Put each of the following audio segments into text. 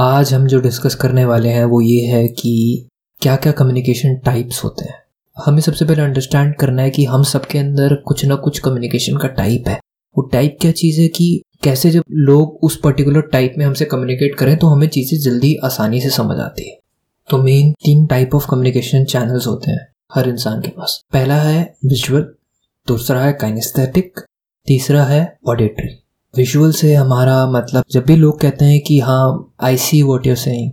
आज हम जो डिस्कस करने वाले हैं वो ये है कि क्या क्या कम्युनिकेशन टाइप्स होते हैं। हमें सबसे पहले अंडरस्टैंड करना है कि हम सबके अंदर कुछ ना कुछ कम्युनिकेशन का टाइप है। वो टाइप क्या चीज़ है कि कैसे जब लोग उस पर्टिकुलर टाइप में हमसे कम्युनिकेट करें तो हमें चीज़ें जल्दी आसानी से समझ आती है। तो मेन तीन टाइप ऑफ कम्युनिकेशन चैनल्स होते हैं हर इंसान के पास। पहला है विजुअल, दूसरा है काइनेस्थेटिक, तीसरा है ऑडिटरी। विजुअल से हमारा मतलब जब भी लोग कहते हैं कि हाँ I see what you're saying,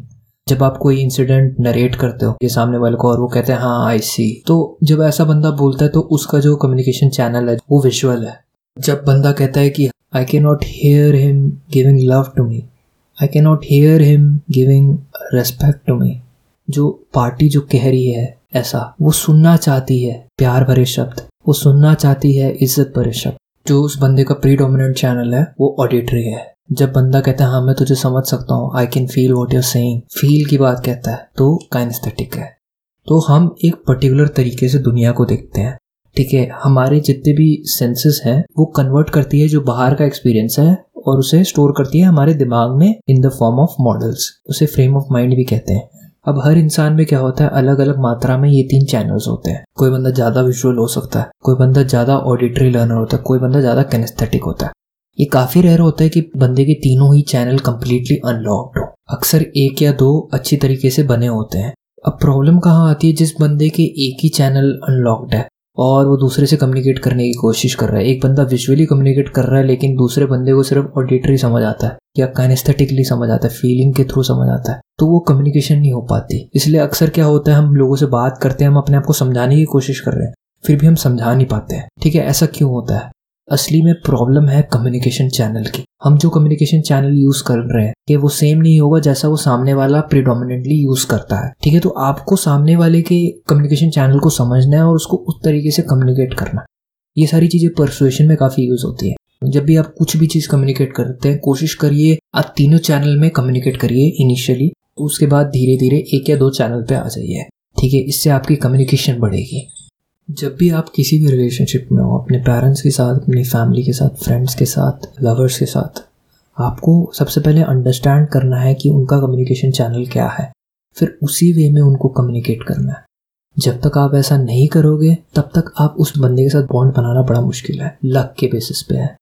जब आप कोई इंसिडेंट नरेट करते हो ये सामने वाले को और वो कहते हैं हाँ आई सी, तो जब ऐसा बंदा बोलता है तो उसका जो कम्युनिकेशन चैनल है वो विजुअल है। जब बंदा कहता है कि I can not hear him giving love to me, I can not hear him giving respect to me, जो पार्टी जो कह रही है ऐसा वो सुनना चाहती है, प्यार भरे शब्द वो सुनना चाहती है, इज्जत भरे शब्द, जो उस बंदे का प्रीडोमिनेंट चैनल है वो ऑडिटरी है। जब बंदा कहता है हाँ मैं तुझे समझ सकता हूँ, I can feel what you're saying, feel की बात कहता है, तो काइनेस्थेटिक है। तो हम एक पर्टिकुलर तरीके से दुनिया को देखते हैं, ठीक है, हमारे जितने भी सेंसेस हैं वो कन्वर्ट करती है जो बाहर का एक्सपीरियंस है और उसे स्टोर करती है हमारे दिमाग में in the form of models, उसे फ्रेम ऑफ माइंड भी कहते हैं। अब हर इंसान में क्या होता है, अलग अलग मात्रा में ये तीन चैनल्स होते हैं। कोई बंदा ज़्यादा विजुअल हो सकता है, कोई बंदा ज़्यादा ऑडिटरी लर्नर होता है, कोई बंदा ज़्यादा काइनेस्थेटिक होता है। ये काफ़ी रेयर होता है कि बंदे के तीनों ही चैनल कम्प्लीटली अनलॉक्ड हो, अक्सर एक या दो अच्छी तरीके से बने होते हैं। अब प्रॉब्लम कहाँ आती है, जिस बंदे के एक ही चैनल अनलॉक्ड है और वो दूसरे से कम्युनिकेट करने की कोशिश कर रहा है। एक बंदा विजुअली कम्युनिकेट कर रहा है लेकिन दूसरे बंदे को सिर्फ ऑडिटरी समझ आता है या काइनेस्थेटिकली समझ आता है, फीलिंग के थ्रू समझ आता है, तो वो कम्युनिकेशन नहीं हो पाती। इसलिए अक्सर क्या होता है, हम लोगों से बात करते हैं, हम अपने आप को समझाने की कोशिश कर रहे हैं फिर भी हम समझा नहीं पाते हैं, ठीक है। ऐसा क्यों होता है? असली में प्रॉब्लम है कम्युनिकेशन चैनल की। हम जो कम्युनिकेशन चैनल यूज़ कर रहे हैं कि वो सेम नहीं होगा जैसा वो सामने वाला प्रीडोमिनेंटली यूज़ करता है, ठीक है। तो आपको सामने वाले के कम्युनिकेशन चैनल को समझना है और उसको उस तरीके से कम्युनिकेट करना। ये सारी चीज़ें परसुएशन में काफ़ी यूज़ होती है। जब भी आप कुछ भी चीज़ कम्युनिकेट करते हैं कोशिश करिए आप तीनों चैनल में कम्युनिकेट करिए इनिशियली, उसके बाद धीरे धीरे एक या दो चैनल पर आ जाइए, ठीक है, इससे आपकी कम्युनिकेशन बढ़ेगी। जब भी आप किसी भी रिलेशनशिप में हो, अपने पेरेंट्स के साथ, अपनी फैमिली के साथ, फ्रेंड्स के साथ, लवर्स के साथ, आपको सबसे पहले अंडरस्टैंड करना है कि उनका कम्युनिकेशन चैनल क्या है, फिर उसी वे में उनको कम्युनिकेट करना है। जब तक आप ऐसा नहीं करोगे तब तक आप उस बंदे के साथ बॉन्ड बनाना बड़ा मुश्किल है। लक के बेसिस पे है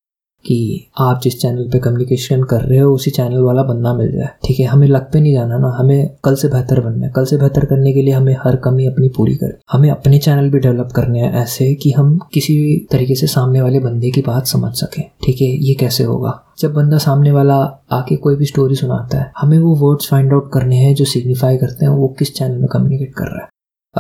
कि आप जिस चैनल पे कम्युनिकेशन कर रहे हो उसी चैनल वाला बंदा मिल जाए, ठीक है। हमें लक पे नहीं जाना ना, हमें कल से बेहतर बनना है। कल से बेहतर करने के लिए हमें हर कमी अपनी पूरी करनी, हमें अपने चैनल भी डेवलप करने हैं ऐसे कि हम किसी भी तरीके से सामने वाले बंदे की बात समझ सकें, ठीक है। ये कैसे होगा? जब बंदा सामने वाला आके कोई भी स्टोरी सुनाता है हमें वो वर्ड्स फाइंड आउट करने हैं जो सिग्निफाई करते हैं वो किस चैनल में कम्युनिकेट कर रहा है।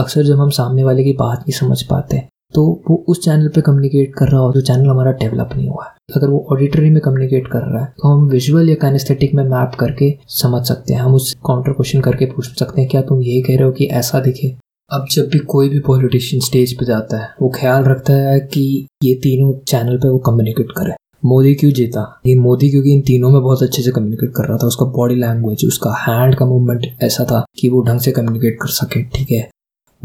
अक्सर जब हम सामने वाले की बात नहीं समझ पाते तो वो उस चैनल पे कम्युनिकेट कर रहा हो जो चैनल हमारा डेवलप नहीं हुआ है। अगर वो ऑडिटरी में कम्युनिकेट कर रहा है तो हम विजुअल या काइनेस्थेटिक में मैप करके समझ सकते हैं। हम उस काउंटर क्वेश्चन करके पूछ सकते हैं क्या तुम यही कह रहे हो कि ऐसा दिखे। अब जब भी कोई भी पॉलिटिशियन स्टेज पे जाता है वो ख्याल रखता है कि ये तीनों चैनल पे वो कम्युनिकेट करे। मोदी क्यों जीता? ये मोदी क्योंकि इन तीनों में बहुत अच्छे से कम्युनिकेट कर रहा था। उसका बॉडी लैंग्वेज, उसका हैंड का मूवमेंट ऐसा था कि वो ढंग से कम्युनिकेट कर सके, ठीक है।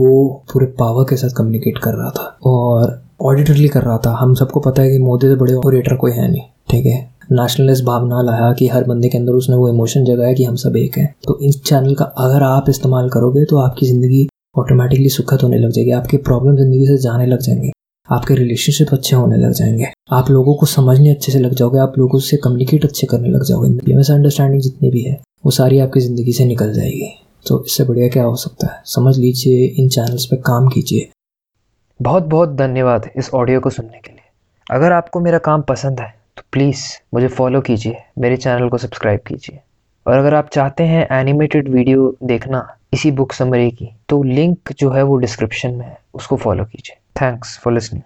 वो पूरे पावर के साथ कम्युनिकेट कर रहा था और ऑडिटरली कर रहा था। हम सबको पता है कि मोदी से बड़े ऑडिटर कोई है नहीं, ठीक है। नेशनलिस्ट भावना लाया कि हर बंदे के अंदर उसने वो इमोशन जगाया कि हम सब एक हैं। तो इस चैनल का अगर आप इस्तेमाल करोगे तो आपकी ज़िंदगी ऑटोमेटिकली सुखद होने लग जाएगी, आपकी प्रॉब्लम ज़िंदगी से जाने लग जाएंगे, आपके रिलेशनशिप अच्छे होने लग जाएंगे, आप लोगों को समझने अच्छे से लग जाओगे, आप लोगों से कम्युनिकेट अच्छे करने लग जाओगे। मिसअंडरस्टैंडिंग जितनी भी है वो सारी आपकी ज़िंदगी से निकल जाएगी। तो इससे बढ़िया क्या हो सकता है? समझ लीजिए, इन चैनल्स पर काम कीजिए। बहुत बहुत धन्यवाद इस ऑडियो को सुनने के लिए। अगर आपको मेरा काम पसंद है तो प्लीज़ मुझे फॉलो कीजिए, मेरे चैनल को सब्सक्राइब कीजिए। और अगर आप चाहते हैं एनिमेटेड वीडियो देखना इसी बुक समरी की, तो लिंक जो है वो डिस्क्रिप्शन में है, उसको फॉलो कीजिए। Thanks for listening.